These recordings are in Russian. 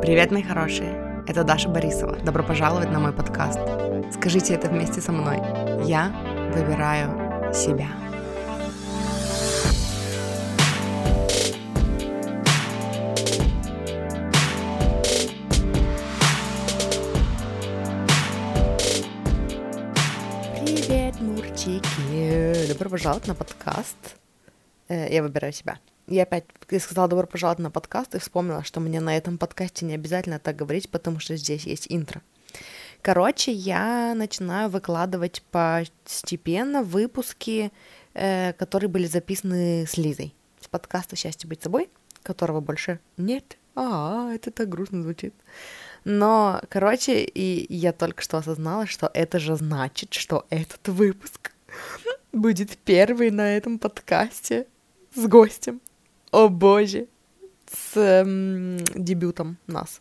Привет, мои хорошие! Это Даша Борисова. Добро пожаловать на мой подкаст. Скажите это вместе со мной. Я выбираю себя. Привет, мурчики! Добро пожаловать на подкаст. Я выбираю себя. Я опять сказала «добро пожаловать на подкаст» и вспомнила, что мне на этом подкасте не обязательно так говорить, потому что здесь есть интро. Короче, я начинаю выкладывать постепенно выпуски, которые были записаны с Лизой. С подкаста «Счастье быть собой», которого больше нет. Это так грустно звучит. Но, короче, и я только что осознала, что это же значит, что этот выпуск будет первый на этом подкасте с гостем. О боже, с дебютом нас.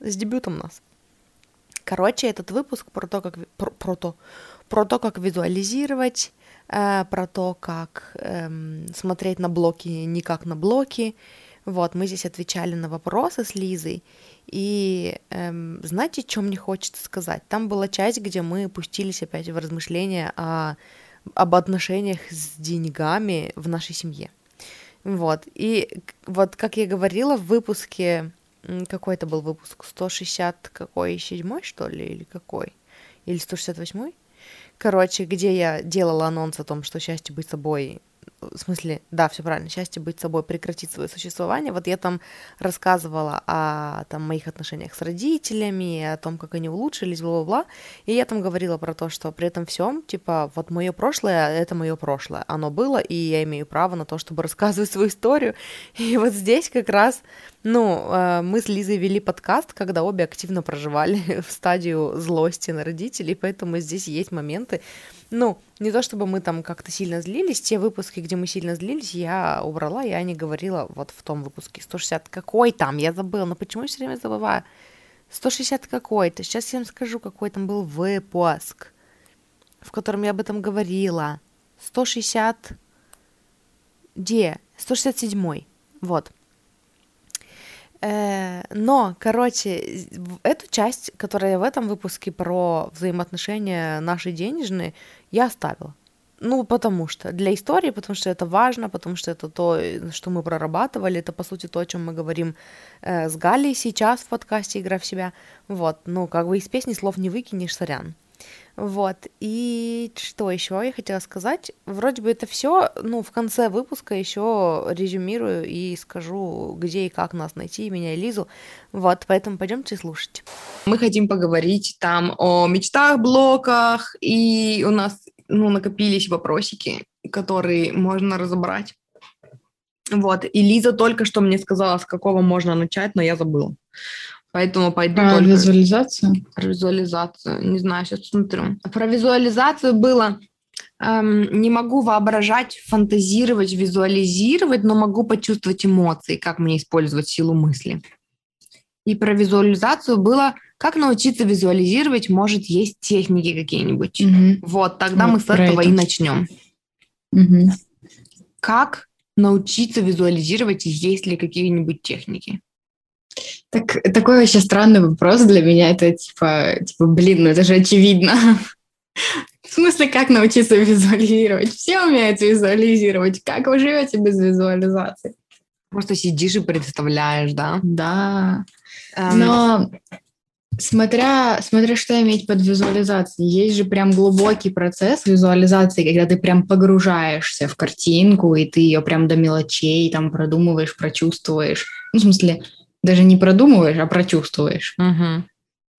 Короче, этот выпуск про то, как визуализировать, про то, как смотреть на блоки, не как на блоки. Вот, мы здесь отвечали на вопросы с Лизой, и знаете, что мне хочется сказать? Там была часть, где мы пустились опять в размышления об отношениях с деньгами в нашей семье. Вот, и вот, как я говорила в выпуске, какой это был выпуск, 167-й, что ли, или какой? Или 168-й? Короче, где я делала анонс о том, что счастье быть собой, в смысле, да, все правильно, счастье быть собой прекратит свое существование, вот я там рассказывала о моих отношениях с родителями, о том, как они улучшились, бла-бла-бла, и я там говорила про то, что при этом всем, типа, вот мое прошлое, это мое прошлое, оно было, и я имею право на то, чтобы рассказывать свою историю, и вот здесь как раз, мы с Лизой вели подкаст, когда обе активно проживали в стадию злости на родителей, поэтому здесь есть моменты, не то чтобы мы там как-то сильно злились, те выпуски, где мы сильно злились, я убрала, я не говорила вот в том выпуске, 160 какой там, я забыла, но почему я все время забываю, 160 какой-то, сейчас я вам скажу, какой там был выпуск, в котором я об этом говорила, 167-й, вот. Но, короче, эту часть, которая в этом выпуске про взаимоотношения наши денежные, я оставила. Потому что для истории, потому что это важно, потому что это то, что мы прорабатывали, это, по сути, то, о чем мы говорим с Галей сейчас в подкасте «Игра в себя». Вот, из песни слов не выкинешь, сорян. Вот, и что еще я хотела сказать? Вроде бы это все, в конце выпуска еще резюмирую и скажу, где и как нас найти, меня и Лизу. Вот, поэтому пойдемте слушать. Мы хотим поговорить там о мечтах, блоках, и у нас, накопились вопросики, которые можно разобрать. Вот, и Лиза только что мне сказала, с какого можно начать, но я забыла. Поэтому пойду про визуализацию? Про визуализацию. Не знаю, сейчас смотрю. Про визуализацию было не могу воображать, фантазировать, визуализировать, но могу почувствовать эмоции, как мне использовать силу мысли. И про визуализацию было как научиться визуализировать, может, есть техники какие-нибудь. Угу. Вот, тогда мы с этого и начнем. Угу. Как научиться визуализировать, есть ли какие-нибудь техники? Такой вообще странный вопрос для меня, это это же очевидно. В смысле, как научиться визуализировать? Все умеют визуализировать. Как вы живете без визуализации? Просто сидишь и представляешь, да? Да. Но смотря что иметь под визуализацией, есть же прям глубокий процесс визуализации, когда ты прям погружаешься в картинку, и ты ее прям до мелочей там продумываешь, прочувствуешь. Даже не продумываешь, а прочувствуешь. Угу.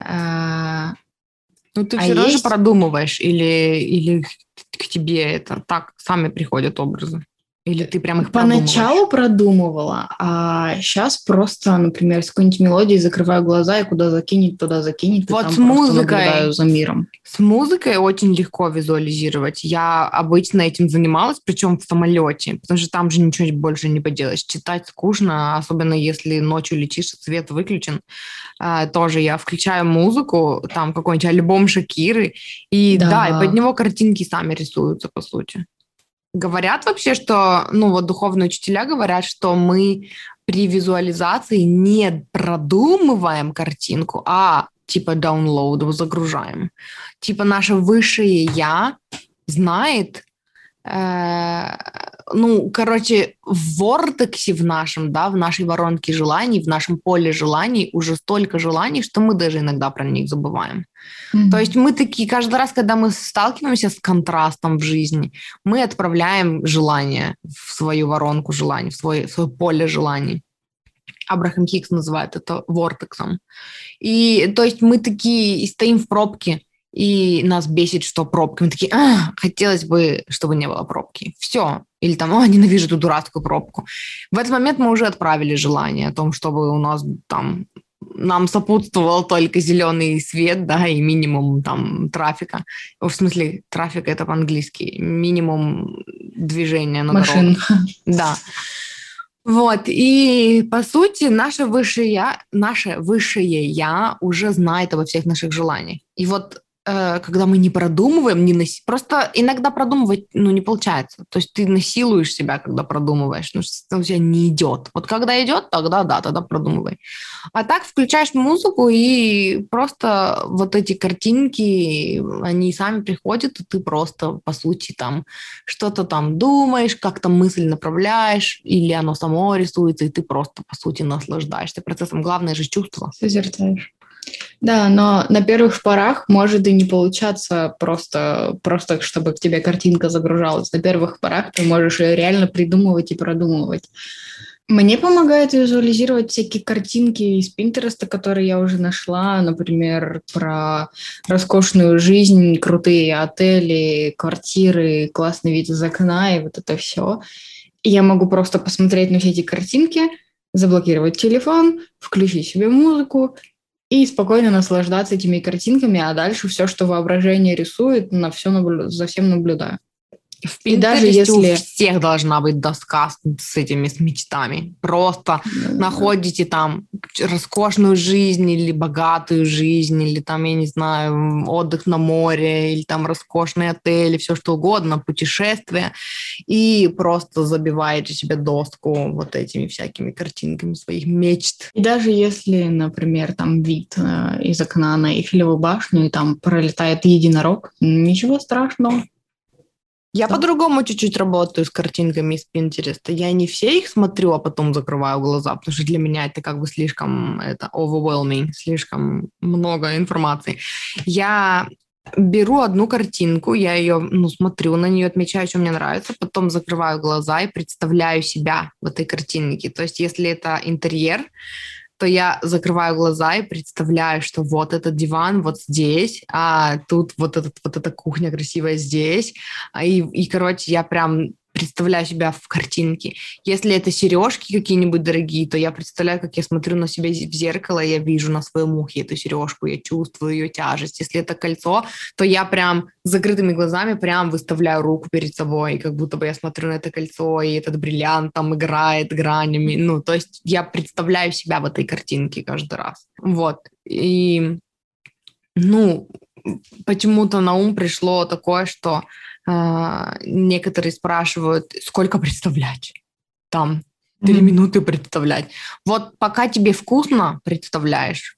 Ты все равно же продумываешь, или к тебе это так сами приходят образы? Или ты прям их продумываешь? Поначалу продумывала, а сейчас просто, например, с какой-нибудь мелодией закрываю глаза и куда закинет, туда закинет. Вот с музыкой. Наблюдаю за миром. С музыкой очень легко визуализировать. Я обычно этим занималась, причем в самолете, потому что там же ничего больше не поделаешь. Читать скучно, особенно если ночью летишь, свет выключен. Тоже я включаю музыку, там какой-нибудь альбом Шакиры, и и под него картинки сами рисуются, по сути. Говорят вообще, что духовные учителя говорят, что мы при визуализации не продумываем картинку, а типа download, загружаем. Типа наше высшее «я» знает, в вортексе в нашем, да, в нашей воронке желаний, в нашем поле желаний уже столько желаний, что мы даже иногда про них забываем. Mm-hmm. То есть мы такие, каждый раз, когда мы сталкиваемся с контрастом в жизни, мы отправляем желания в свою воронку желаний, в свое поле желаний. Абрахам Хикс называет это вортексом. И то есть мы такие стоим в пробке, и нас бесит, что пробки. Мы такие, хотелось бы, чтобы не было пробки. Все. Или там, ненавижу эту дурацкую пробку. В этот момент мы уже отправили желание о том, чтобы у нас там, нам сопутствовал только зеленый свет, да, и минимум там трафика. В смысле, трафик это по-английски. Минимум движения на дороге. Да. Вот, и по сути наше высшее «я» уже знает обо всех наших желаниях. И вот когда мы не продумываем, просто иногда продумывать, не получается. То есть ты насилуешь себя, когда продумываешь, у тебя не идет. Вот когда идет, тогда продумывай. А так включаешь музыку, и просто вот эти картинки, они сами приходят, и ты просто, по сути, там что-то там думаешь, как-то мысль направляешь, или оно само рисуется, и ты просто, по сути, наслаждаешься процессом. Главное же чувство. Созерцаешь. Да, но на первых порах может и не получаться просто чтобы к тебе картинка загружалась. На первых порах ты можешь ее реально придумывать и продумывать. Мне помогает визуализировать всякие картинки из Pinterest, которые я уже нашла, например, про роскошную жизнь, крутые отели, квартиры, классный вид из окна и вот это все. И я могу просто посмотреть на все эти картинки, заблокировать телефон, включить себе музыку, и спокойно наслаждаться этими картинками, а дальше все, что воображение рисует, за всем наблюдаю. В Pinterest даже если у всех должна быть доска с мечтами. Просто находите там роскошную жизнь или богатую жизнь, или там, я не знаю, отдых на море, или там роскошные отели, все что угодно, путешествия. И просто забиваете себе доску вот этими всякими картинками своих мечт. И даже если, например, там вид из окна на Эйфелеву башню, и там пролетает единорог, ничего страшного. Я по-другому чуть-чуть работаю с картинками из Pinterest. Я не все их смотрю, а потом закрываю глаза, потому что для меня это как бы слишком overwhelming, слишком много информации. Я беру одну картинку, я ее смотрю на нее, отмечаю, что мне нравится, потом закрываю глаза и представляю себя в этой картинке. То есть если это интерьер, то я закрываю глаза и представляю, что вот этот диван вот здесь, а тут вот эта кухня красивая здесь. И, я прям представляю себя в картинке. Если это сережки какие-нибудь дорогие, то я представляю, как я смотрю на себя в зеркало, я вижу на своем ухе эту сережку, я чувствую ее тяжесть. Если это кольцо, то я прям с закрытыми глазами прям выставляю руку перед собой, как будто бы я смотрю на это кольцо, и этот бриллиант там играет гранями. То есть я представляю себя в этой картинке каждый раз. Вот. И, почему-то на ум пришло такое, что некоторые спрашивают, сколько представлять? Там 3 минуты представлять. Вот пока тебе вкусно представляешь,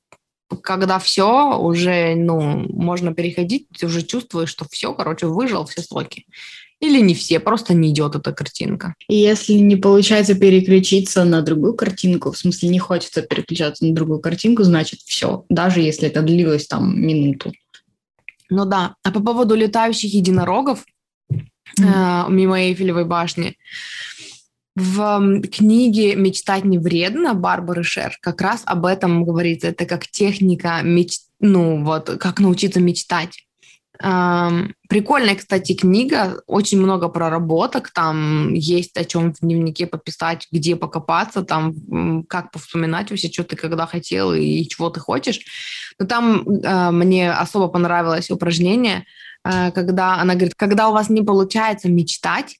когда все уже, можно переходить, ты уже чувствуешь, что все, выжал все соки. Или не все, просто не идет эта картинка. И если не получается переключиться на другую картинку, в смысле не хочется переключаться на другую картинку, значит все, даже если это длилось минуту. Ну да, а по поводу летающих единорогов мимо Эйфелевой башни, в книге «Мечтать не вредно» Барбары Шер как раз об этом говорится. Это как техника как научиться мечтать. Прикольная, кстати, книга, очень много проработок, там есть о чем в дневнике пописать, где покопаться, там как повспоминать вообще, что ты когда хотел и чего ты хочешь. Но там мне особо понравилось упражнение, когда она говорит, когда у вас не получается мечтать,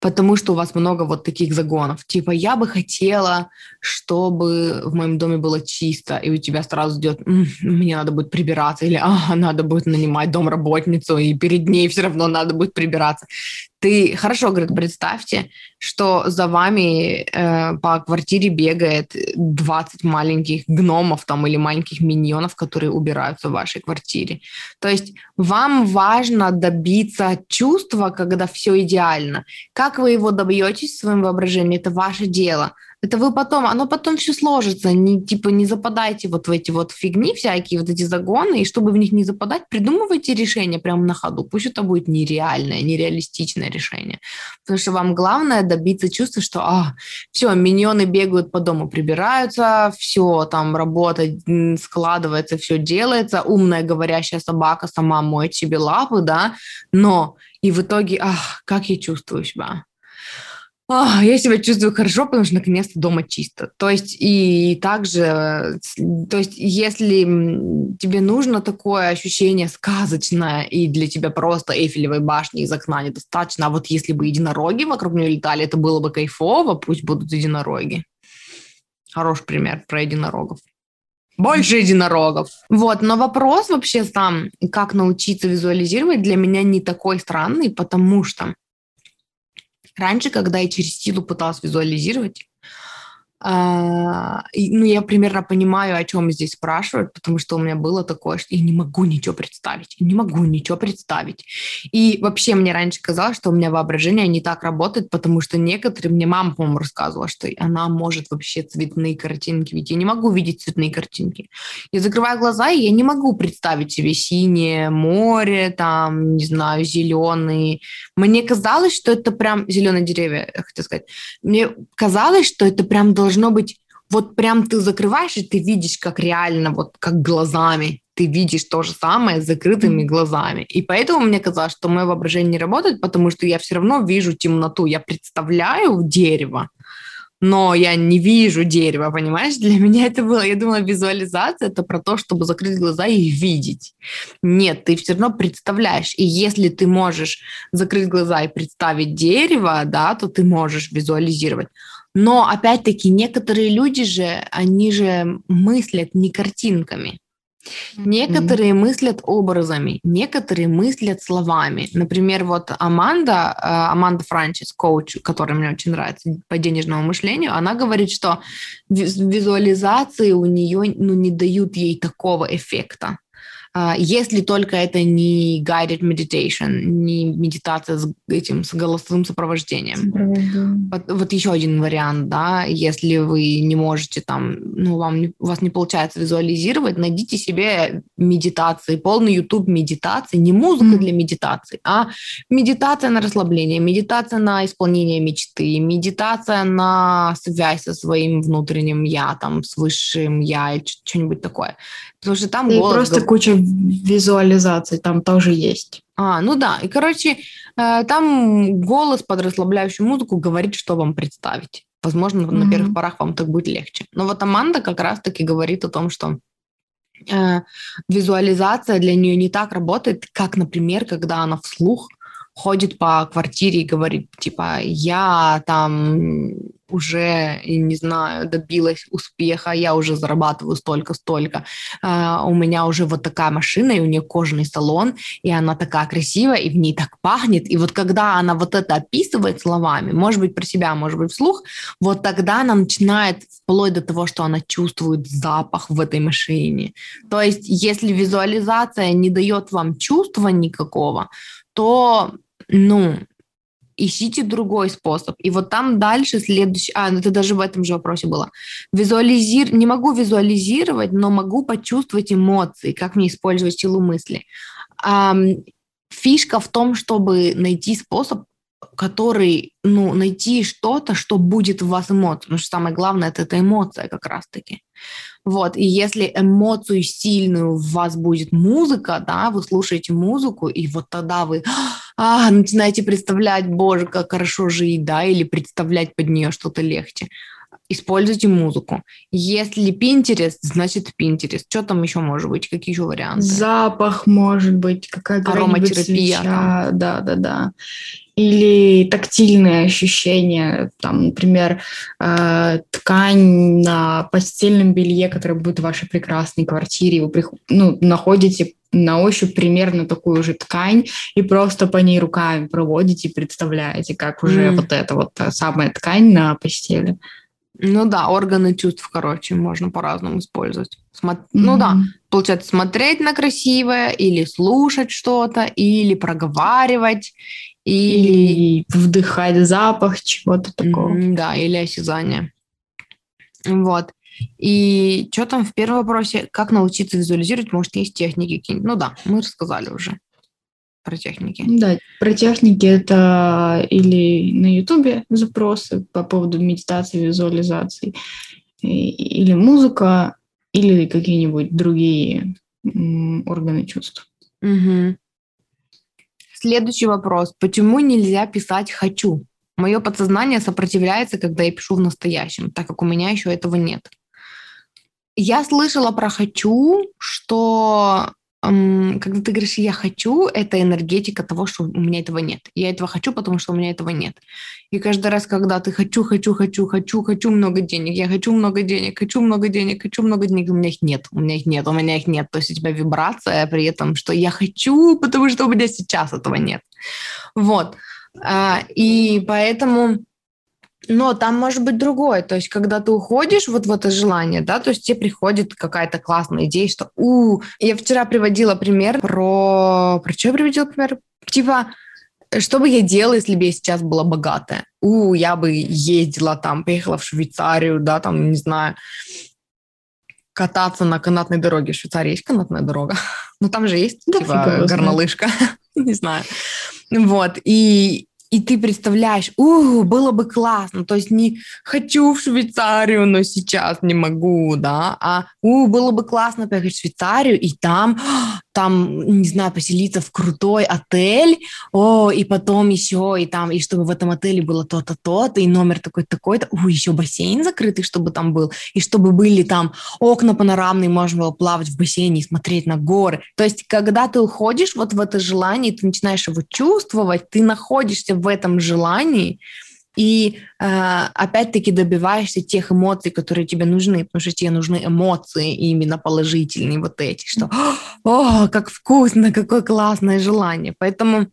потому что у вас много вот таких загонов. Типа, я бы хотела, чтобы в моем доме было чисто, и у тебя сразу идет, мне надо будет прибираться, или надо будет нанимать домработницу, и перед ней все равно надо будет прибираться. Ты хорошо, говорит, представьте, что за вами по квартире бегает 20 маленьких гномов там, или маленьких миньонов, которые убираются в вашей квартире. То есть вам важно добиться чувства, когда все идеально. Как вы его добьетесь в своем воображении, это ваше дело. Это вы потом, оно потом все сложится. Не западайте вот в эти вот фигни всякие, вот эти загоны, и чтобы в них не западать, придумывайте решение прямо на ходу. Пусть это будет нереальное, нереалистичное решение. Потому что вам главное добиться чувства, что все, миньоны бегают по дому, прибираются, все, там работа складывается, все делается, умная говорящая собака сама моет себе лапы, да, но и в итоге, как я чувствую себя. Я себя чувствую хорошо, потому что наконец-то дома чисто. То есть, и также, то есть, если тебе нужно такое ощущение сказочное, и для тебя просто Эйфелевой башни из окна недостаточно, а вот если бы единороги вокруг нее летали, это было бы кайфово, пусть будут единороги. Хороший пример про единорогов. Больше единорогов. Вот, но вопрос вообще сам, как научиться визуализировать, для меня не такой странный, потому что раньше, когда я через силу пыталась визуализировать, я примерно понимаю, о чем здесь спрашивают, потому что у меня было такое, что я не могу ничего представить, И вообще мне раньше казалось, что у меня воображение не так работает, потому что некоторые, мне мама, по-моему, рассказывала, что она может вообще цветные картинки видеть. Я не могу видеть цветные картинки. Я закрываю глаза, и я не могу представить себе синее море, там, не знаю, зеленые. Мне казалось, что это прям... Зеленые деревья, я хотела сказать. Мне казалось, что это прям должно быть, вот прям ты закрываешь, и ты видишь, как реально, вот как глазами, ты видишь то же самое с закрытыми глазами. И поэтому мне казалось, что мое воображение не работает, потому что я все равно вижу темноту, я представляю дерево, но я не вижу дерева, понимаешь? Для меня это было, я думала, визуализация — это про то, чтобы закрыть глаза и видеть. Нет, ты все равно представляешь. И если ты можешь закрыть глаза и представить дерево, да, то ты можешь визуализировать. Но, опять-таки, некоторые люди же, они же мыслят не картинками. Некоторые мыслят образами, некоторые мыслят словами. Например, вот Аманда Франсис, коуч, которая мне очень нравится по денежному мышлению, она говорит, что визуализации у нее не дают ей такого эффекта. Если только это не guided meditation, не медитация с этим, с голосовым сопровождением. Вот еще один вариант, да, если вы не можете там, у вас не получается визуализировать, найдите себе медитации, полный YouTube медитации, не музыка для медитации, а медитация на расслабление, медитация на исполнение мечты, медитация на связь со своим внутренним я, там, с высшим я, или что-нибудь такое. Потому что там голос... Просто куча визуализаций там тоже есть. И, короче, там голос под расслабляющую музыку говорит, что вам представить. Возможно, на первых порах вам так будет легче. Но вот Аманда как раз-таки говорит о том, что визуализация для нее не так работает, как, например, когда она вслух ходит по квартире и говорит, типа, я там уже, не знаю, добилась успеха, я уже зарабатываю столько-столько, у меня уже вот такая машина, и у нее кожаный салон, и она такая красивая, и в ней так пахнет. И вот когда она вот это описывает словами, может быть, про себя, может быть, вслух, вот тогда она начинает вплоть до того, что она чувствует запах в этой машине. То есть, если визуализация не дает вам чувства никакого, то, ищите другой способ. И вот там дальше следующий... это даже в этом же вопросе было. Не могу визуализировать, но могу почувствовать эмоции, как мне использовать силу мысли. Фишка в том, чтобы найти способ, который, найти что-то, что будет в вас эмоция. Потому что самое главное — это эмоция как раз-таки. Вот, и если эмоцию сильную в вас будет музыка, да, вы слушаете музыку, и вот тогда вы начинаете представлять, боже, как хорошо жить, да, или представлять под нее что-то легче. Используйте музыку. Если Pinterest, значит Pinterest. Что там еще может быть? Какие еще варианты? Запах может быть, какая-то ароматерапия. Да. Или тактильные ощущения, там, например, ткань на постельном белье, которая будет в вашей прекрасной квартире. Вы находите на ощупь примерно такую же ткань и просто по ней руками проводите, представляете, как уже вот эта та самая ткань на постели. Ну да, органы чувств, можно по-разному использовать. Получается, смотреть на красивое, или слушать что-то, или проговаривать, или вдыхать запах чего-то такого. Да, или осязание. Вот. И что там в первом вопросе? Как научиться визуализировать? Может, есть техники какие-нибудь? Мы рассказали уже про техники. Да, про техники это или на Ютубе запросы по поводу медитации, визуализации, или музыка, или какие-нибудь другие органы чувств. Угу. Следующий вопрос. Почему нельзя писать «хочу»? Мое подсознание сопротивляется, когда я пишу в настоящем, так как у меня еще этого нет. Я слышала про «хочу», что когда ты говоришь «я хочу», это энергетика того, что у меня этого нет. Я этого хочу, потому что у меня этого нет. И каждый раз, когда ты «хочу много денег», «я хочу много денег», у меня их нет. То есть у тебя вибрация при этом, что «я хочу», потому что у меня сейчас этого нет. Вот. И поэтому... Но там может быть другое, то есть когда ты уходишь вот в это желание, да, то есть тебе приходит какая-то классная идея, что я вчера приводила пример про что я приводила пример? Типа, что бы я делала, если бы я сейчас была богатая? Я бы ездила там, поехала в Швейцарию, да, там, не знаю, кататься на канатной дороге. В Швейцарии есть канатная дорога? Ну, там же есть, да, типа, горнолыжка, не знаю. Вот, и ты представляешь, было бы классно, то есть не хочу в Швейцарию, но сейчас не могу, да, было бы классно поехать в Швейцарию и там, не знаю, поселиться в крутой отель, и потом еще, и там, и чтобы в этом отеле было то-то, то-то, и номер такой-то, еще бассейн закрытый, чтобы там был, и чтобы были там окна панорамные, можно было плавать в бассейне и смотреть на горы. То есть, когда ты уходишь вот в это желание, ты начинаешь его чувствовать, ты находишься в этом желании, и опять-таки добиваешься тех эмоций, которые тебе нужны, потому что тебе нужны эмоции именно положительные, вот эти, что как вкусно, какое классное желание. Поэтому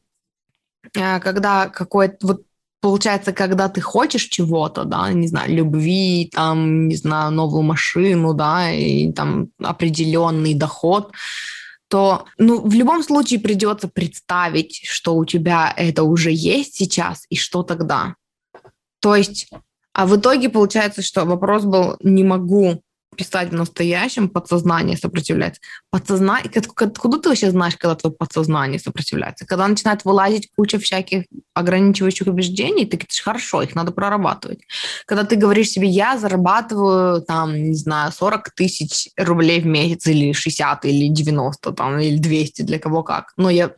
когда ты хочешь чего-то, да, не знаю, любви, там, не знаю, новую машину, да, и там определенный доход, то, в любом случае придется представить, что у тебя это уже есть сейчас, и что тогда. То есть, в итоге получается, что вопрос был: не могу писать в настоящем, подсознание сопротивляется. Подсознание, откуда ты вообще знаешь, когда твое подсознание сопротивляется? Когда начинает вылазить куча всяких ограничивающих убеждений, ты говоришь, хорошо, их надо прорабатывать. Когда ты говоришь себе, я зарабатываю, там, не знаю, 40 тысяч рублей в месяц, или 60, или 90, там, или 200, для кого как. Но я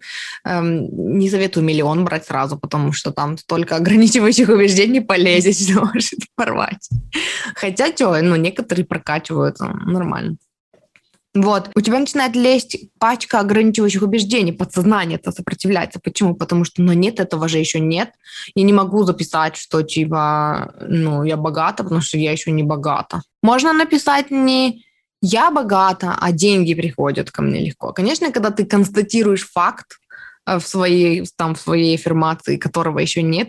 не советую миллион брать сразу, потому что там столько ограничивающих убеждений полезешь, может порвать. Хотя, некоторые прокачивают, нормально. Вот. У тебя начинает лезть пачка ограничивающих убеждений. Подсознание-то сопротивляется. Почему? Потому что, нет, этого же еще нет. Я не могу записать, что, я богата, потому что я еще не богата. Можно написать не «я богата», а «деньги приходят ко мне легко». Конечно, когда ты констатируешь факт в своей аффирмации, которого еще нет,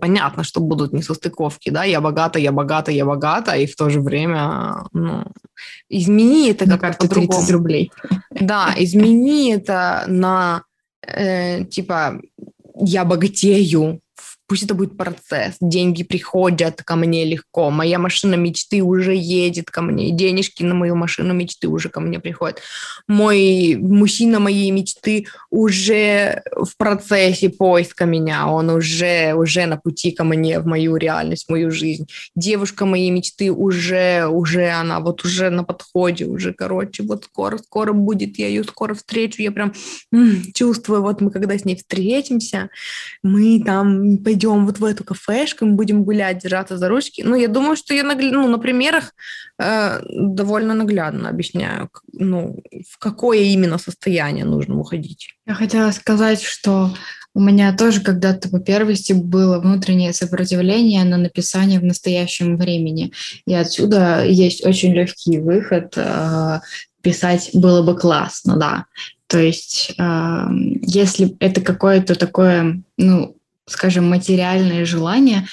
понятно, что будут несостыковки, да, я богата, и в то же время, измени это как-то по-другому. 30 рублей. Да, измени это на, я богатею, пусть это будет процесс, деньги приходят ко мне легко, моя машина мечты уже едет ко мне, денежки на мою машину мечты уже ко мне приходят, мой мужчина моей мечты уже в процессе поиска меня, он уже на пути ко мне, в мою реальность, в мою жизнь, девушка моей мечты уже она вот уже на подходе, уже, вот скоро будет, я ее скоро встречу, я прям чувствую, вот мы когда с ней встретимся, мы там пойдем пойдем вот в эту кафешку, мы будем гулять, держаться за ручки. Ну, я думаю, что я на примерах довольно наглядно объясняю, в какое именно состояние нужно уходить. Я хотела сказать, что у меня тоже когда-то по первости было внутреннее сопротивление на написание в настоящем времени. И отсюда есть очень легкий выход. Писать было бы классно, да. То есть, если это какое-то такое, материальное желание,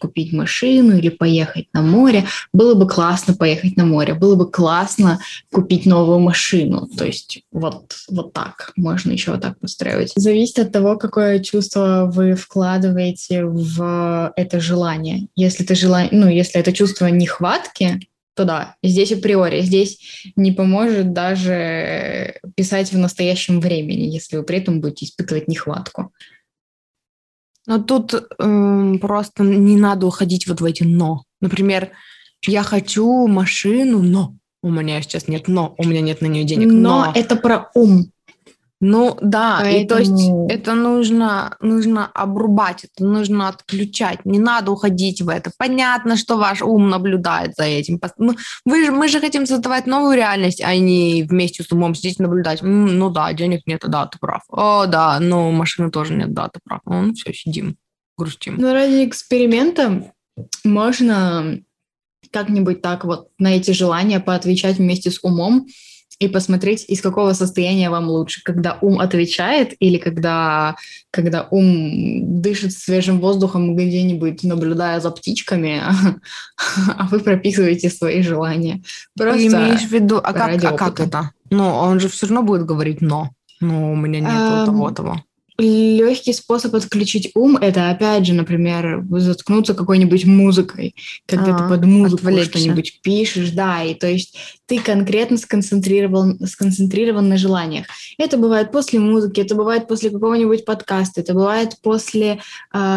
купить машину или поехать на море, было бы классно поехать на море, было бы классно купить новую машину. То есть, вот так можно еще вот так построить. Зависит от того, какое чувство вы вкладываете в это желание. Если это чувство нехватки, то да, здесь априори, здесь не поможет даже писать в настоящем времени, если вы при этом будете испытывать нехватку. Но тут просто не надо уходить в эти «но». Например, я хочу машину, но у меня сейчас нет «но», у меня нет на нее денег. Но это про ум. Поэтому... и то есть это нужно обрубать, это нужно отключать, не надо уходить в это. Понятно, что ваш ум наблюдает за этим. Мы же хотим создавать новую реальность, а не вместе с умом сидеть и наблюдать. Денег нет, да, ты прав. О, да, машины тоже нет, да, ты прав. Все, сидим, грустим. Ради эксперимента можно как-нибудь так на эти желания поотвечать вместе с умом, и посмотреть, из какого состояния вам лучше, когда ум отвечает или когда ум дышит свежим воздухом где-нибудь, наблюдая за птичками, а вы прописываете свои желания. Просто ты имеешь в виду, а как это? Он же все равно будет говорить «но». У меня нет того. Легкий способ отключить ум – это, опять же, например, заткнуться какой-нибудь музыкой, когда ты под музыку что-нибудь пишешь, да, и то есть ты конкретно сконцентрирован на желаниях. Это бывает после музыки, это бывает после какого-нибудь подкаста, это бывает после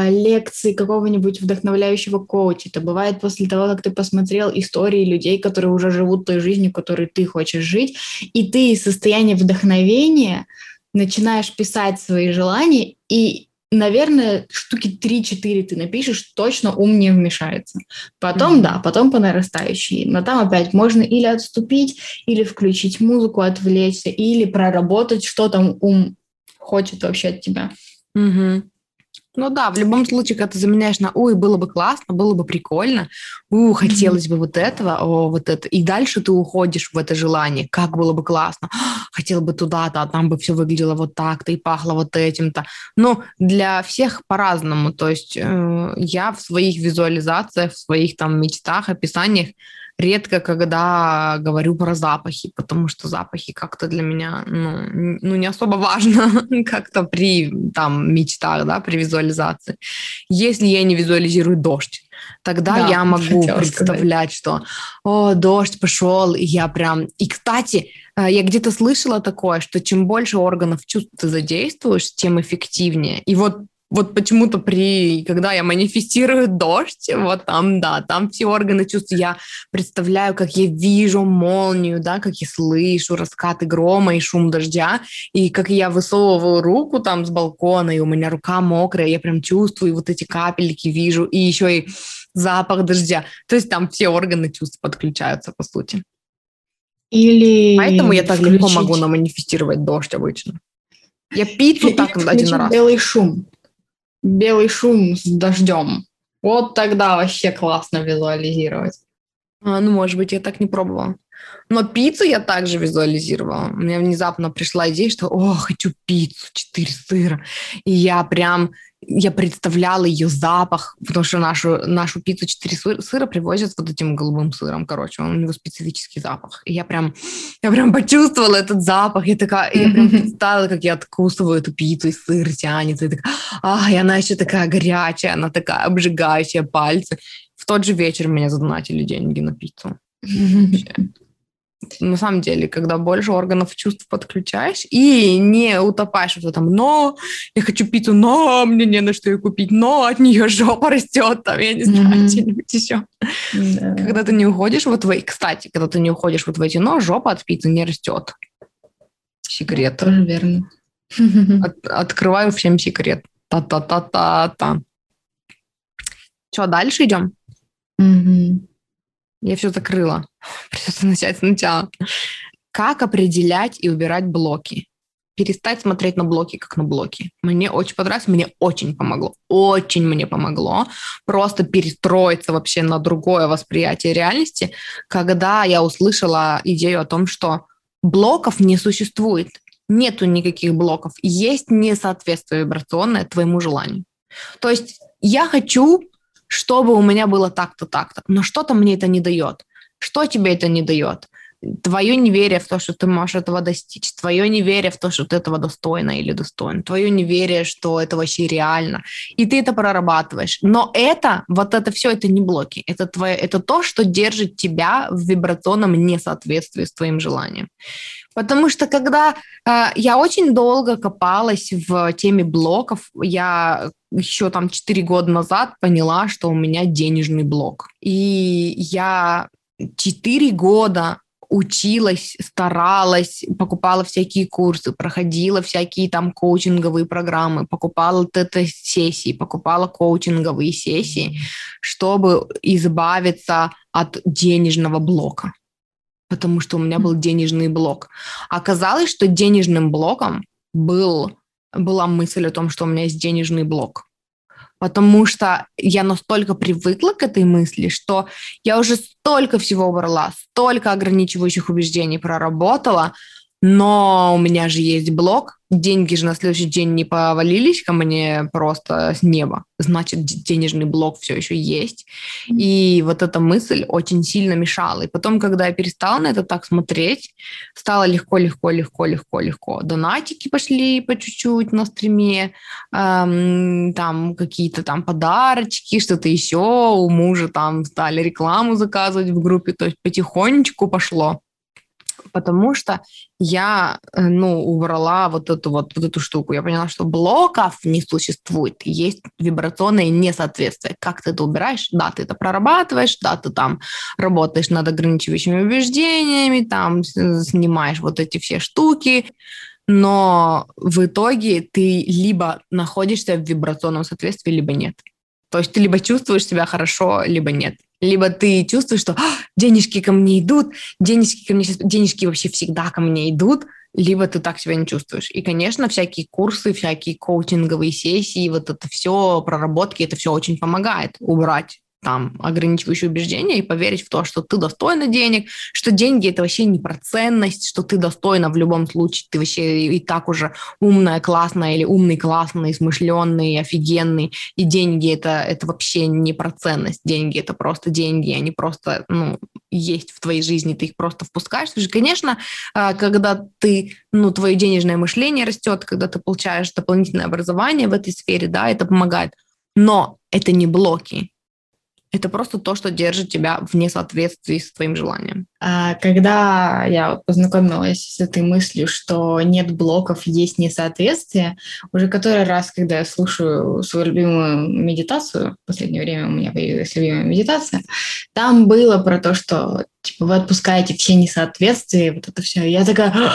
лекции какого-нибудь вдохновляющего коуча, это бывает после того, как ты посмотрел истории людей, которые уже живут той жизнью, которой ты хочешь жить, и ты из состояния вдохновения начинаешь писать свои желания, и, наверное, штуки 3-4 ты напишешь, точно ум не вмешается. Потом, потом по нарастающей. Но там опять можно или отступить, или включить музыку, отвлечься, или проработать, что там ум хочет вообще от тебя. Угу. В любом случае, когда ты заменяешь на «ой, было бы классно, было бы прикольно», хотелось бы вот этого, вот это. И дальше ты уходишь в это желание, как было бы классно, хотел бы туда-то, а там бы все выглядело вот так-то и пахло вот этим-то. Для всех по-разному, то есть я в своих визуализациях, в своих мечтах, описаниях редко когда говорю про запахи, потому что запахи как-то для меня не особо важно как-то при мечтах, да, при визуализации. Если я не визуализирую дождь, тогда я могу представлять, что дождь пошел, и я прям... И, кстати, я где-то слышала такое, что чем больше органов чувств ты задействуешь, тем эффективнее. И вот почему-то когда я манифестирую дождь, там все органы чувств, я представляю, как я вижу молнию, да, как я слышу раскаты грома и шум дождя, и как я высовываю руку с балкона, и у меня рука мокрая, я прям чувствую эти капельки, вижу, и еще и запах дождя. То есть там все органы чувств подключаются, по сути. Поэтому я так легко могу наманифестировать дождь обычно. Я пиццу так один раз. Белый шум. Белый шум с дождем. Вот тогда вообще классно визуализировать. Может быть, я так не пробовала. Но пиццу я также визуализировала. Мне внезапно пришла идея, что хочу пиццу, 4 сыра. И я представляла ее запах, потому что нашу пиццу 4 сыра привозят этим голубым сыром. Короче, у него специфический запах. И я прям почувствовала этот запах. Я прям представила, как я откусываю эту пиццу, и сыр тянется. И такая, и она еще такая горячая, она такая обжигающая пальцы. В тот же вечер меня задонатили деньги на пиццу. На самом деле, когда больше органов чувств подключаешь и не утопаешь но я хочу пиццу, но мне не на что ее купить, но от нее жопа растет, я не знаю, что-нибудь еще. Да. Когда ты не уходишь когда ты не уходишь в эти «но», жопа от пиццы не растет. Секрет. Тоже верно. Открываю всем секрет. Та-та-та-та-та. Что, дальше идем? Угу. Я все закрыла. Придется начать сначала. Как определять и убирать блоки? Перестать смотреть на блоки, как на блоки. Мне очень понравилось, мне очень помогло. Очень мне помогло просто перестроиться вообще на другое восприятие реальности, когда я услышала идею о том, что блоков не существует. Нету никаких блоков. Есть несоответствие вибрационное твоему желанию. То есть я хочу, чтобы у меня было так-то, так-то, но что-то мне это не дает. Что тебе это не дает? Твое неверие в то, что ты можешь этого достичь, твое неверие в то, что ты этого достойна или достоин, твое неверие, что это вообще реально, и ты это прорабатываешь. Но это, вот это все, это не блоки, это твое, это то, что держит тебя в вибрационном несоответствии с твоим желанием. Потому что когда я очень долго копалась в теме блоков, я еще там 4 года назад поняла, что у меня денежный блок. И я 4 года училась, старалась, покупала всякие курсы, проходила всякие там коучинговые программы, покупала ТТ-сессии, покупала коучинговые сессии, чтобы избавиться от денежного блока, потому что у меня был денежный блок. Оказалось, что денежным блоком была мысль о том, что у меня есть денежный блок. Потому что я настолько привыкла к этой мысли, что я уже столько всего убрала, столько ограничивающих убеждений проработала, но у меня же есть блок, деньги же на следующий день не повалились ко мне просто с неба, значит, денежный блок все еще есть. И вот эта мысль очень сильно мешала. И потом, когда я перестала на это так смотреть, стало легко. Донатики пошли по чуть-чуть на стриме, там какие-то там подарочки, что-то еще, у мужа там стали рекламу заказывать в группе, то есть потихонечку пошло. Потому что я, убрала вот эту штуку. Я поняла, что блоков не существует. Есть вибрационное несоответствие. Как ты это убираешь? Да, ты это прорабатываешь, да, ты там работаешь над ограничивающими убеждениями, там снимаешь вот эти все штуки. Но в итоге ты либо находишься в вибрационном соответствии, либо нет. То есть ты либо чувствуешь себя хорошо, либо нет. Либо ты чувствуешь, что денежки ко мне идут, денежки вообще всегда ко мне идут, либо ты так себя не чувствуешь. И, конечно, всякие курсы, всякие коучинговые сессии, вот это все, проработки, это все очень помогает убрать там ограничивающие убеждения и поверить в то, что ты достойна денег, что деньги – это вообще не про ценность, что ты достойна в любом случае, ты вообще и так уже умная, классная или умный, классный, смышленый, офигенный, и деньги – это вообще не про ценность, деньги – это просто деньги, они просто есть в твоей жизни, ты их просто впускаешь. Конечно, когда ты, твое денежное мышление растет, когда ты получаешь дополнительное образование в этой сфере, да, это помогает, но это не блоки. Это просто то, что держит тебя в несоответствии с твоим желанием. Когда я познакомилась с этой мыслью, что нет блоков, есть несоответствие, уже который раз, когда я слушаю свою любимую медитацию, в последнее время у меня появилась любимая медитация, там было про то, что вы отпускаете все несоответствия, вот это все. Я такая...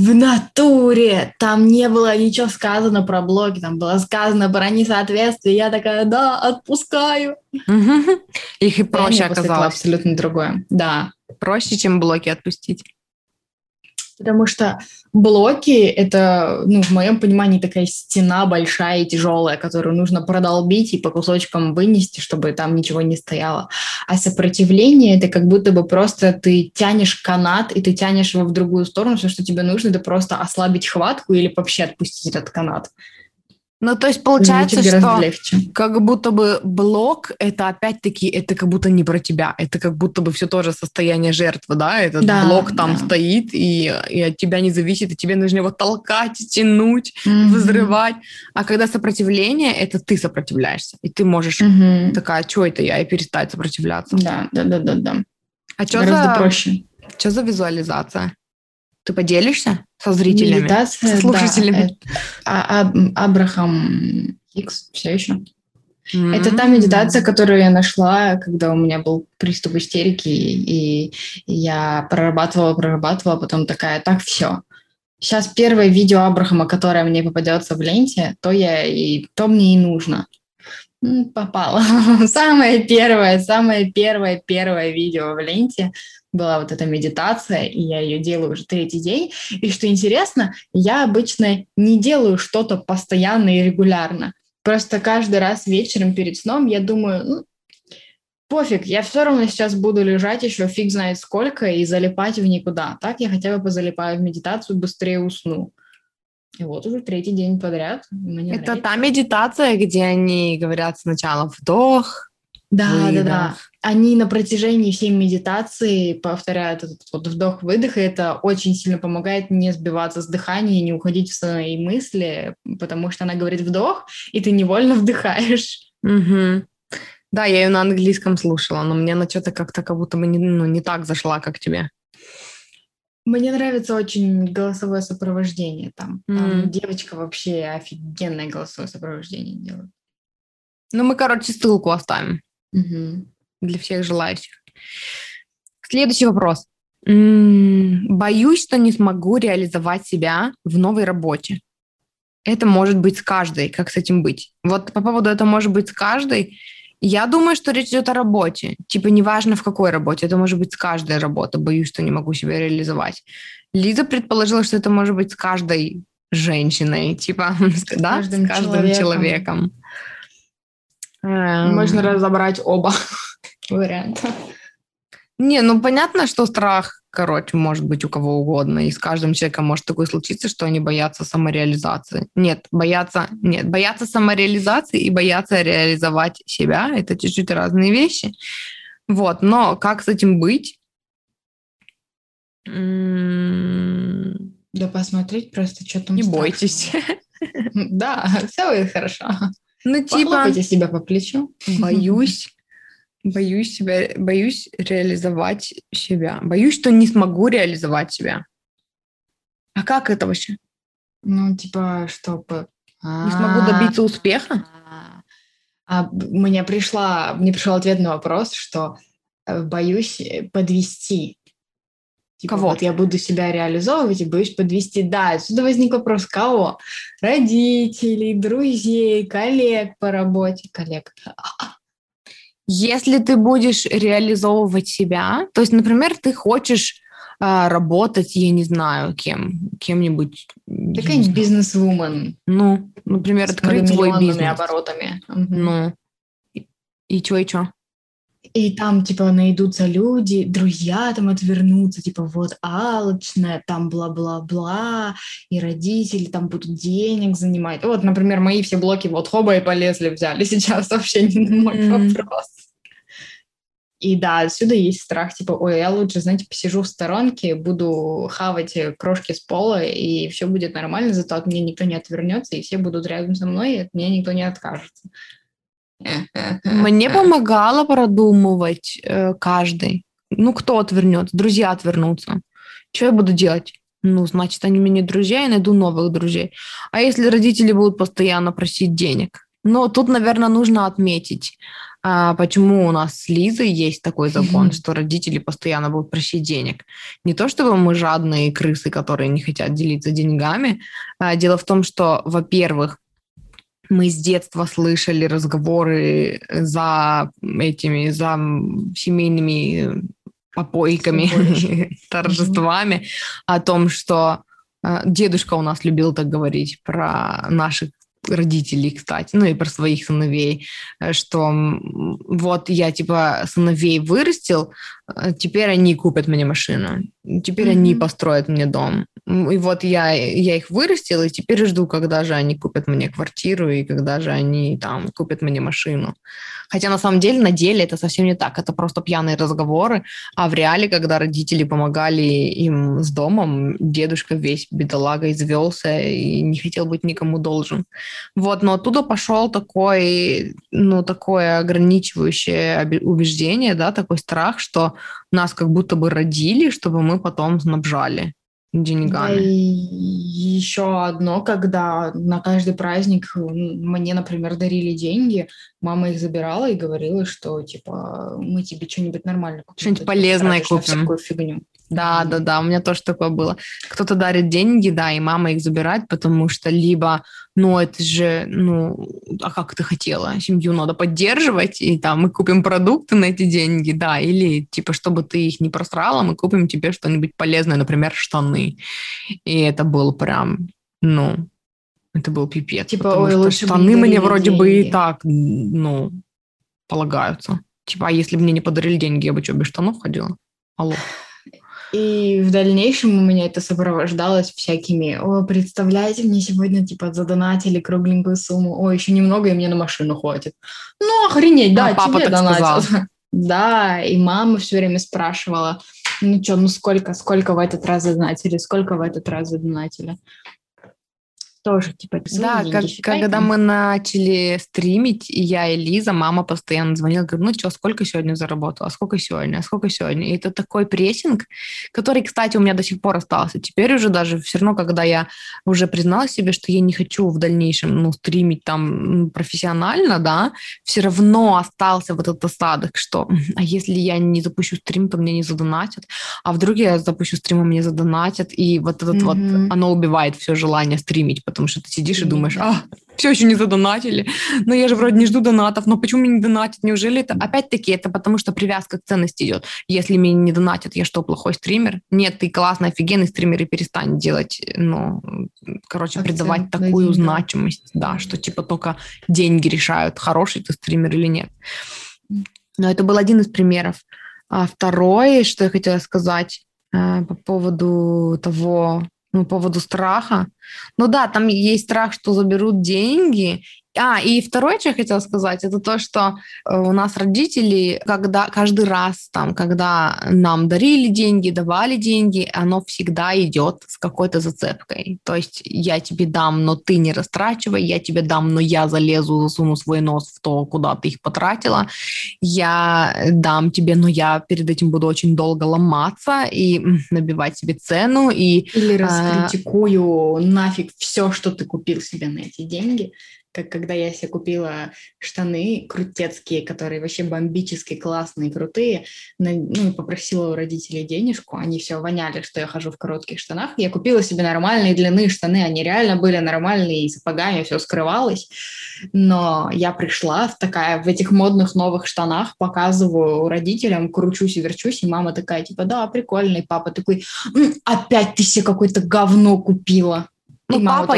В натуре! Там не было ничего сказано про блоки, там было сказано про несоответствие. Я такая, да, отпускаю. Их и проще оказалось. Абсолютно другое. Да. Проще, чем блоки отпустить. Потому что блоки — это, в моем понимании, такая стена большая и тяжелая, которую нужно продолбить и по кусочкам вынести, чтобы там ничего не стояло. А сопротивление — это как будто бы просто ты тянешь канат, и ты тянешь его в другую сторону. Все, что тебе нужно, это просто ослабить хватку или вообще отпустить этот канат. То есть получается, что как будто бы блок, это опять-таки, это как будто не про тебя, это как будто бы все тоже состояние жертвы, да? Этот блок там стоит, и от тебя не зависит, и тебе нужно его толкать, тянуть, взрывать. А когда сопротивление, это ты сопротивляешься, и ты можешь такая, что это я, и перестать сопротивляться. Да. А гораздо проще. Что за визуализация? Ты поделишься со зрителями, медитация, со слушателями? Да, Абрахам Хикс все еще. Это та медитация, которую я нашла, когда у меня был приступ истерики, и я прорабатывала, а потом такая, так, все. сейчас первое видео Абрахама, которое мне попадется в ленте, то мне и нужно. Попало. Самое первое видео в ленте была вот эта медитация, и я ее делаю уже третий день. И что интересно, я обычно не делаю что-то постоянно и регулярно. Просто каждый раз вечером перед сном я думаю, пофиг, я все равно сейчас буду лежать еще фиг знает сколько и залипать в никуда. Так я хотя бы позалипаю в медитацию, быстрее усну. И вот уже третий день подряд. Мне это нравится. Та медитация, где они говорят сначала вдох, Да. Они на протяжении всей медитации повторяют этот вот вдох-выдох, и это очень сильно помогает не сбиваться с дыхания, не уходить в свои мысли, потому что она говорит вдох, и ты невольно вдыхаешь. Угу. Да, я ее на английском слушала, но мне она что-то как-то как будто бы не так зашла, как тебе. Мне нравится очень голосовое сопровождение там. Там девочка вообще офигенное голосовое сопровождение делает. Мы, ссылку оставим. Угу. Для всех желающих. Следующий вопрос. Боюсь, что не смогу реализовать себя в новой работе. Это может быть с каждой. Как с этим быть? Вот по поводу «это может быть с каждой». Я думаю, что речь идет о работе. Неважно, в какой работе. Это может быть с каждой работы. Боюсь, что не могу себя реализовать. Лиза предположила, что это может быть с каждой женщиной. С каждым человеком. Можно разобрать оба варианта. Понятно, что страх, может быть у кого угодно. И с каждым человеком может такое случиться, что они боятся самореализации. Боятся самореализации и боятся реализовать себя. Это чуть-чуть разные вещи. Вот, но как с этим быть? Да посмотреть просто, что там. Не бойтесь. Да, все будет хорошо. Похлопайте себя по плечу. Боюсь реализовать себя. Боюсь, что не смогу реализовать себя. А как это вообще? Не смогу добиться успеха? Мне пришел ответ на вопрос, что боюсь подвести. Кого? Вот я буду себя реализовывать и боюсь подвести. Да, отсюда возник вопрос, кого? Родителей, друзей, коллег по работе. Коллег. Если ты будешь реализовывать себя, то есть, например, ты хочешь работать, я не знаю, кем-нибудь. Какая-нибудь бизнес-вумен. Например, открыть свой бизнес. С миллионными оборотами. И чё? И там, найдутся люди, друзья там отвернутся, вот алчная, там бла-бла-бла, и родители там будут денег занимать. Вот, например, мои все блоки хоба и полезли, взяли. Сейчас вообще не на мой вопрос. И да, отсюда есть страх, я лучше, посижу в сторонке, буду хавать крошки с пола, и все будет нормально, зато от меня никто не отвернется, и все будут рядом со мной, и от меня никто не откажется. Мне помогало продумывать каждый. Кто отвернется? Друзья отвернутся. Что я буду делать? Значит, они мне друзья, и найду новых друзей. А если родители будут постоянно просить денег? Тут, наверное, нужно отметить, почему у нас с Лизой есть такой закон, что родители постоянно будут просить денег. Не то чтобы мы жадные крысы, которые не хотят делиться деньгами. Дело в том, что, во-первых, мы с детства слышали разговоры за семейными попойками, торжествами о том, что дедушка у нас любил так говорить про наших родителей, кстати, и про своих сыновей, что вот я сыновей вырастил, теперь они купят мне машину, теперь они построят мне дом. И вот я их вырастила, и теперь жду, когда же они купят мне квартиру, и когда же они купят мне машину. Хотя на деле это совсем не так, это просто пьяные разговоры, а в реале, когда родители помогали им с домом, дедушка весь бедолага извелся и не хотел быть никому должен. Вот, но оттуда пошел такое ограничивающее убеждение, такой страх, что нас как будто бы родили, чтобы мы потом снабжали деньгами. Да, и еще одно, когда на каждый праздник мне, например, дарили деньги, мама их забирала и говорила, что, типа, мы тебе что-нибудь нормальное купим. Что-нибудь полезное купим. Всякую фигню. Да, у меня тоже такое было. Кто-то дарит деньги, да, и мама их забирает, потому что либо, а как ты хотела? Семью надо поддерживать, и там мы купим продукты на эти деньги, да, или, типа, чтобы ты их не просрала, мы купим тебе что-нибудь полезное, например, штаны. И это был прям, это был пипец. Типа, штаны мне вроде бы и так, полагаются. Типа, а если бы мне не подарили деньги, я бы что, без штанов ходила? Алло. И в дальнейшем у меня это сопровождалось всякими: «О, представляете, мне сегодня, типа, задонатили кругленькую сумму, о, еще немного, и мне на машину хватит». Охренеть, да, папа тебе донатил. Да, и мама все время спрашивала, сколько в этот раз задонатили, Тоже, типа, да, когда мы начали стримить, и я, и Лиза, мама постоянно звонила, говорит, сколько сегодня заработала, сколько сегодня. И это такой прессинг, который, кстати, у меня до сих пор остался. Теперь уже даже все равно, когда я уже призналась себе, что я не хочу в дальнейшем, стримить там профессионально, да, все равно остался вот этот осадок, что, а если я не запущу стрим, то мне не задонатят, а вдруг я запущу стрим, и мне задонатят, и вот этот оно убивает все желание стримить, потому что ты сидишь и думаешь, все еще не задонатили, но я же вроде не жду донатов, но почему мне не донатят, неужели это? Опять-таки, это потому что привязка к ценности идет. Если меня не донатят, я что, плохой стример? Нет, ты классный, офигенный стример, и перестань делать, придавать такую значимость, да, что типа только деньги решают, хороший ты стример или нет. Но это был один из примеров. А второй, что я хотела сказать по поводу того... по поводу страха. Там есть страх, что заберут деньги. И второе, что я хотела сказать, это то, что у нас родители, когда нам давали деньги, оно всегда идет с какой-то зацепкой. То есть я тебе дам, но ты не растрачивай, я тебе дам, но я засуну свой нос в то, куда ты их потратила, я дам тебе, но я перед этим буду очень долго ломаться и набивать себе цену. Или раскритикую нафиг все, что ты купил себе на эти деньги. Как когда я себе купила штаны крутецкие, которые вообще бомбически классные, крутые, и попросила у родителей денежку, они все воняли, что я хожу в коротких штанах. Я купила себе нормальные длинные штаны, они реально были нормальные, и сапогами все скрывалось. Но я пришла в этих модных новых штанах, показываю родителям, кручусь и верчусь, и мама такая, типа, да, прикольный, папа такой, опять ты себе какое-то говно купила. Папа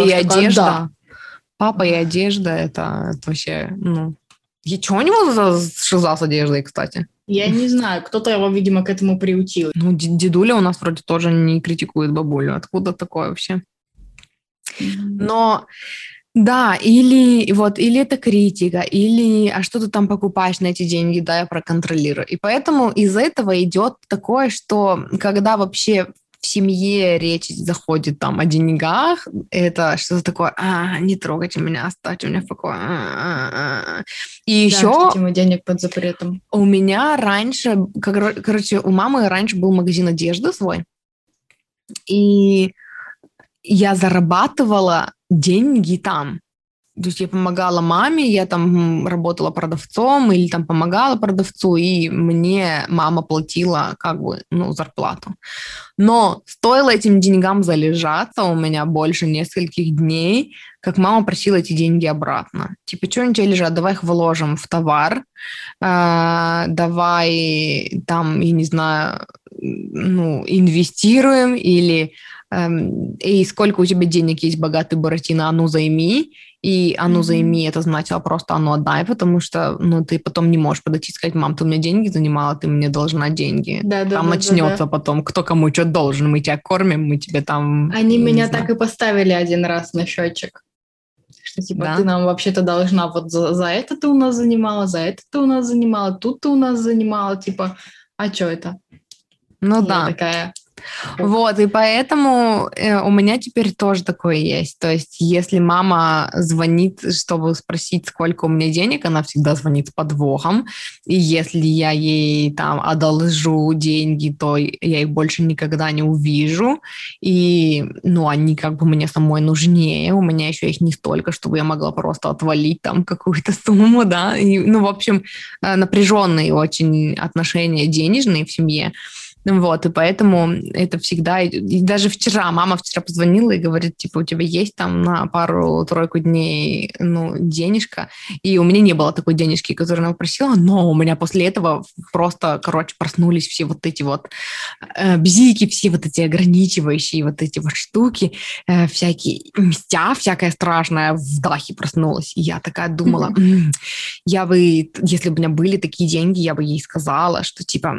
и одежда, это вообще, Чего у него за с одеждой, кстати? Я не знаю, кто-то его, видимо, к этому приучил. Дедуля у нас вроде тоже не критикует бабулю. Откуда такое вообще? Но... Да, или это критика, или а что ты там покупаешь на эти деньги, да, я проконтролирую. И поэтому из этого идет такое, что когда вообще... в семье речь заходит там о деньгах, это что-то такое, не трогайте меня, оставьте меня в покое. Еще... Кстати, денег под запретом. У меня раньше, у мамы раньше был магазин одежды свой, и я зарабатывала деньги там. То есть я помогала маме, я там работала продавцом или там помогала продавцу, и мне мама платила зарплату. Но стоило этим деньгам залежаться у меня больше нескольких дней, как мама просила эти деньги обратно. Типа, что они у тебя лежат? Давай их вложим в товар, давай там, я не знаю, инвестируем или сколько у тебя денег есть, богатый Буратино, займи. И займи, это значило просто отдай, потому что, ты потом не можешь подойти и сказать, мам, ты у меня деньги занимала, ты мне должна деньги. Да, там начнется потом, кто кому что должен, мы тебя кормим, мы тебе там... Они меня так и поставили один раз на счетчик, что типа ты нам вообще-то должна вот за это ты у нас занимала, за это ты у нас занимала, тут ты у нас занимала, типа, а что это? Я такая... Вот, и поэтому у меня теперь тоже такое есть. То есть, если мама звонит, чтобы спросить, сколько у меня денег, она всегда звонит с подвохом. И если я ей там одолжу деньги, то я их больше никогда не увижу. И, ну, они как бы мне самой нужнее. У меня еще их не столько, чтобы я могла просто отвалить там какую-то сумму, да. И, ну, в общем, напряженные очень отношения денежные в семье. Вот, и поэтому это всегда... И даже вчера, мама вчера позвонила и говорит, типа, у тебя есть там на пару-тройку дней, ну, денежка? И у меня не было такой денежки, которую она попросила, но у меня после этого просто, короче, проснулись все вот эти вот бзики, все вот эти ограничивающие вот эти вот штуки, всякие мстя, всякая страшная в Дахе проснулась. И я такая думала, я бы, если бы у меня были такие деньги, я бы ей сказала, что, типа,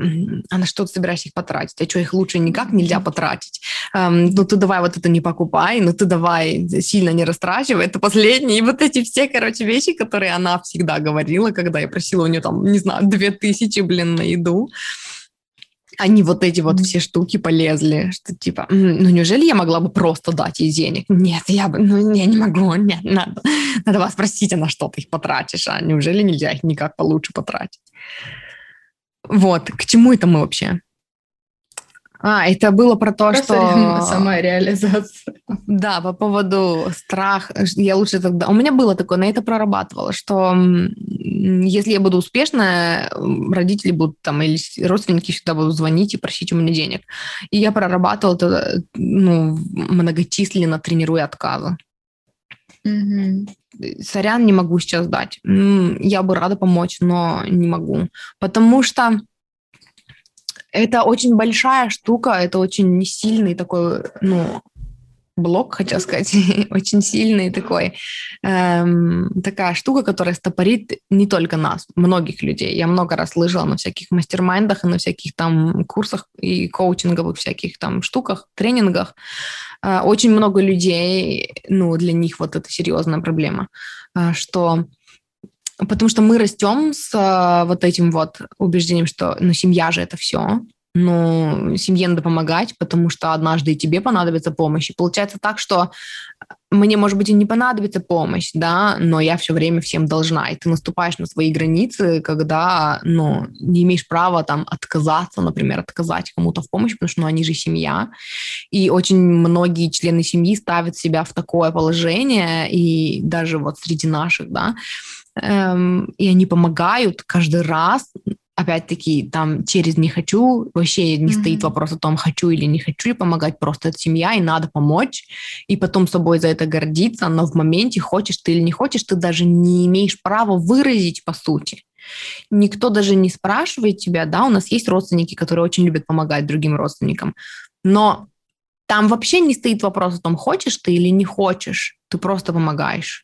она что-то собирается потратить, а что, их лучше никак нельзя потратить? Ну, ты давай вот это не покупай, ну, ты давай сильно не растрачивай, это последнее. И вот эти все, короче, вещи, которые она всегда говорила, когда я просила у нее там, не знаю, 2000, на еду, они вот эти вот все штуки полезли, что типа, ну, неужели я могла бы просто дать ей денег? Нет, я бы, ну, я не могу, нет, надо вас спросить, а на что ты их потратишь, а неужели нельзя их никак получше потратить? Вот, к чему это мы вообще? А, это было про то, просто что... самореализация. Да, по поводу страха. Я лучше тогда... У меня было такое, но я это прорабатывала, что если я буду успешна, родители будут там или родственники всегда будут звонить и просить у меня денег. И я прорабатывала это, ну, многочисленно, тренируя отказы. Сорян, не могу сейчас дать. Я бы рада помочь, но не могу. Потому что... Это очень большая штука, это очень сильный такой, ну, блок, хотела сказать, очень сильный такой, такая штука, которая стопорит не только нас, многих людей. Я много раз слышала на всяких мастермайндах и на всяких там курсах и коучинговых всяких там штуках, тренингах. Очень много людей, ну, для них вот это серьезная проблема, что... Потому что мы растем с вот этим вот убеждением, что, ну, семья же это все, ну, семье надо помогать, потому что однажды и тебе понадобится помощь. И получается так, что мне, может быть, и не понадобится помощь, да, но я все время всем должна. И ты наступаешь на свои границы, когда, ну, не имеешь права там отказаться, например, отказать кому-то в помощи, потому что, ну, они же семья. И очень многие члены семьи ставят себя в такое положение, и даже вот среди наших, да, и они помогают каждый раз, опять-таки, там, через «не хочу», вообще не стоит вопрос о том, хочу или не хочу, и помогать просто эта семья, и надо помочь, и потом собой за это гордиться, но в моменте, хочешь ты или не хочешь, ты даже не имеешь права выразить, по сути. Никто даже не спрашивает тебя, да, у нас есть родственники, которые очень любят помогать другим родственникам, но там вообще не стоит вопрос о том, хочешь ты или не хочешь, ты просто помогаешь.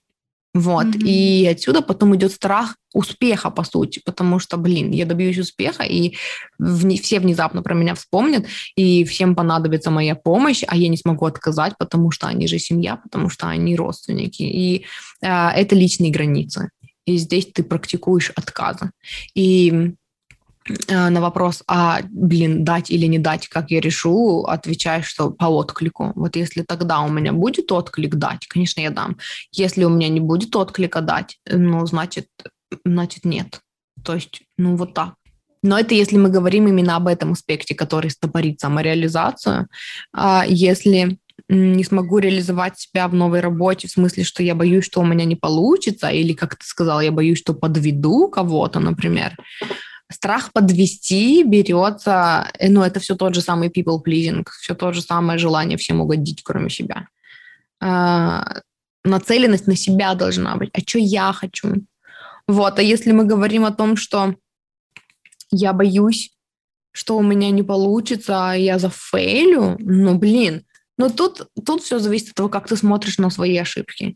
Вот, и отсюда потом идет страх успеха, по сути, потому что, блин, я добьюсь успеха, и все внезапно про меня вспомнят, и всем понадобится моя помощь, а я не смогу отказать, потому что они же семья, потому что они родственники, и это личные границы, и здесь ты практикуешь отказы, и... На вопрос, а, блин, дать или не дать, как я решу, отвечаешь, что по отклику. Вот если тогда у меня будет отклик дать, конечно, я дам. Если у меня не будет отклика дать, ну, значит нет. То есть, ну, вот так. Но это если мы говорим именно об этом аспекте, который стопорит самореализацию. А если не смогу реализовать себя в новой работе, в смысле, что я боюсь, что у меня не получится, или, как ты сказала, я боюсь, что подведу кого-то, например, страх подвести берется, ну, это все тот же самый people pleasing, все то же самое желание всем угодить, кроме себя. Нацеленность на себя должна быть. А что я хочу? Вот, а если мы говорим о том, что я боюсь, что у меня не получится, я зафейлю, ну, блин, ну, тут все зависит от того, как ты смотришь на свои ошибки.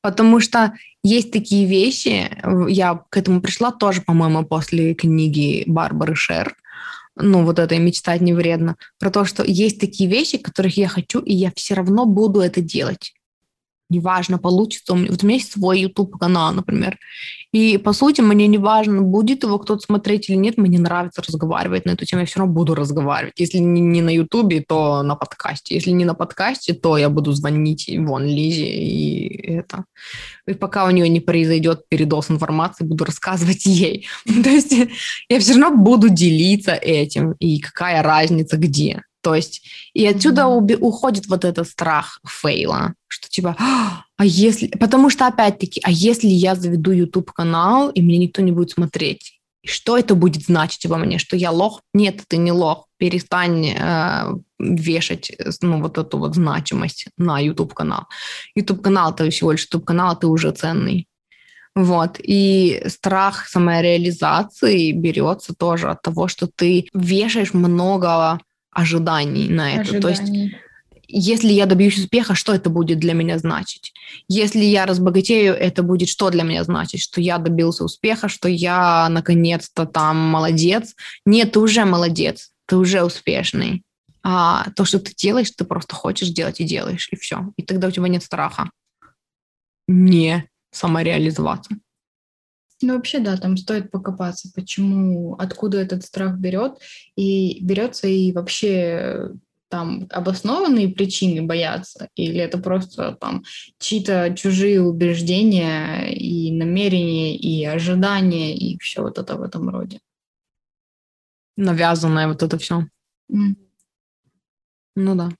Потому что есть такие вещи, я к этому пришла тоже, по-моему, после книги Барбары Шер, ну, вот этой «Мечтать не вредно», про то, что есть такие вещи, которых я хочу, и я все равно буду это делать. неважно, получится. Вот у меня есть свой YouTube-канал, например. И, по сути, мне неважно, будет его кто-то смотреть или нет, мне нравится разговаривать на эту тему, я все равно буду разговаривать. Если не на YouTube, то на подкасте. Если не на подкасте, то я буду звонить вон Лизе и это. И пока у нее не произойдет передоз информации, буду рассказывать ей. То есть я все равно буду делиться этим. И какая разница где. То есть, и отсюда уходит вот этот страх фейла, что типа, а если... Потому что, опять-таки, а если я заведу YouTube-канал, и меня никто не будет смотреть? Что это будет значить обо мне? Что я лох? Нет, ты не лох. Перестань вешать вот эту вот значимость на YouTube-канал. YouTube-канал – это всего лишь YouTube-канал, а ты уже ценный. Вот, и страх самореализации берется тоже от того, что ты вешаешь много... ожиданий на это. То есть, если я добьюсь успеха, что это будет для меня значить? Если я разбогатею, это будет что для меня значить? Что я добился успеха, что я наконец-то там молодец? Нет, ты уже молодец, ты уже успешный. А то, что ты делаешь, ты просто хочешь делать и делаешь, и все. И тогда у тебя нет страха не самореализоваться. Ну, вообще, да, там стоит покопаться, почему, откуда этот страх берется, и вообще там обоснованные причины бояться, или это просто там чьи-то чужие убеждения и намерения, и ожидания, и все вот это в этом роде. Навязанное вот это все. Ну да.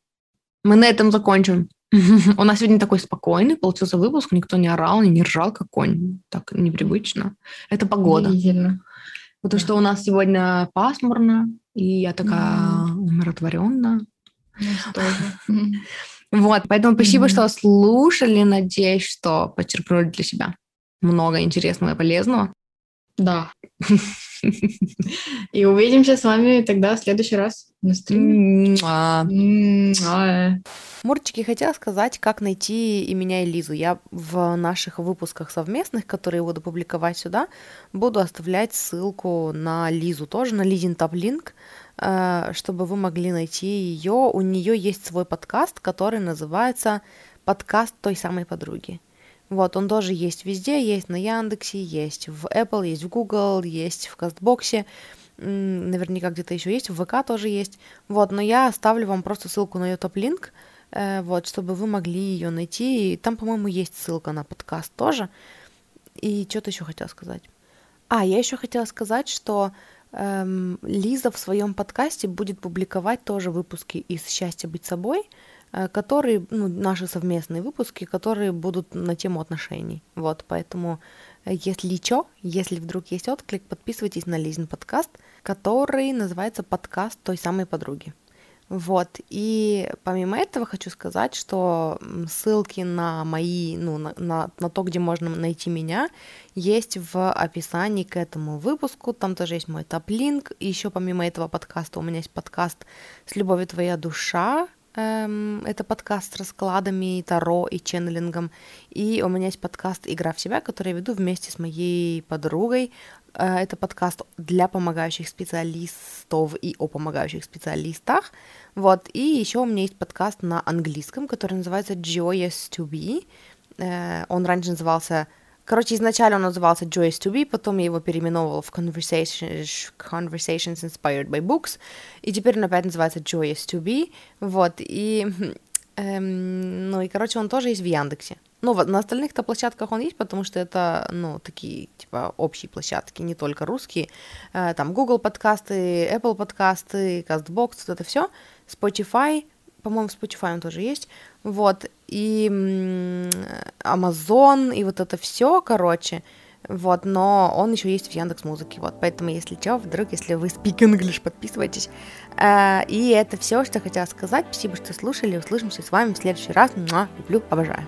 Мы на этом закончим. У нас сегодня такой спокойный получился выпуск, никто не орал, не ржал, как конь. Так непривычно. Это погода. Потому что у нас сегодня пасмурно, и я такая умиротворенная. Вот, поэтому спасибо, что слушали. Надеюсь, что почерпнули для себя много интересного и полезного. Да. И увидимся с вами тогда в следующий раз на стриме. Мурчики, хотела сказать, как найти и меня, и Лизу. Я в наших выпусках совместных, которые буду публиковать сюда, буду оставлять ссылку на Лизу тоже, на Лизин топ-линк, чтобы вы могли найти ее. У нее есть свой подкаст, который называется «Подкаст той самой подруги». Вот, он тоже есть везде, есть на Яндексе, есть в Apple, есть в Google, есть в Кастбоксе, наверняка где-то еще есть, в ВК тоже есть. Вот, но я оставлю вам просто ссылку на ее топ-линк, вот, чтобы вы могли ее найти. И там, по-моему, есть ссылка на подкаст тоже. И что-то еще хотела сказать. Я еще хотела сказать, что Лиза в своем подкасте будет публиковать тоже выпуски из «Счастья быть собой», которые, наши совместные выпуски, которые будут на тему отношений. Вот, поэтому, если вдруг есть отклик, подписывайтесь на Лизин подкаст, который называется «Подкаст той самой подруги». Вот, и помимо этого хочу сказать, что ссылки на мои, на то, где можно найти меня, есть в описании к этому выпуску, там тоже есть мой топ-линк, еще помимо этого подкаста у меня есть подкаст «С любовью твоя душа», это подкаст с раскладами, таро и ченнелингом. И у меня есть подкаст «Игра в себя», который я веду вместе с моей подругой. Это подкаст для помогающих специалистов и о помогающих специалистах. Вот. И еще у меня есть подкаст на английском, который называется «Joyous to be». Он раньше назывался... изначально он назывался Joyous to be, потом я его переименовывала в Conversations Inspired by Books, и теперь он опять называется Joyous to be, вот, и, он тоже есть в Яндексе. На остальных-то площадках он есть, потому что это, такие, общие площадки, не только русские, там Google подкасты, Apple подкасты, CastBox, вот это все, Spotify, по-моему, Spotify он тоже есть, вот, и Amazon, и вот это все, вот, но он еще есть в Яндекс.Музыке, вот, поэтому, если вы speak English, подписывайтесь, и это все, что хотела сказать, спасибо, что слушали, услышимся с вами в следующий раз, люблю, обожаю.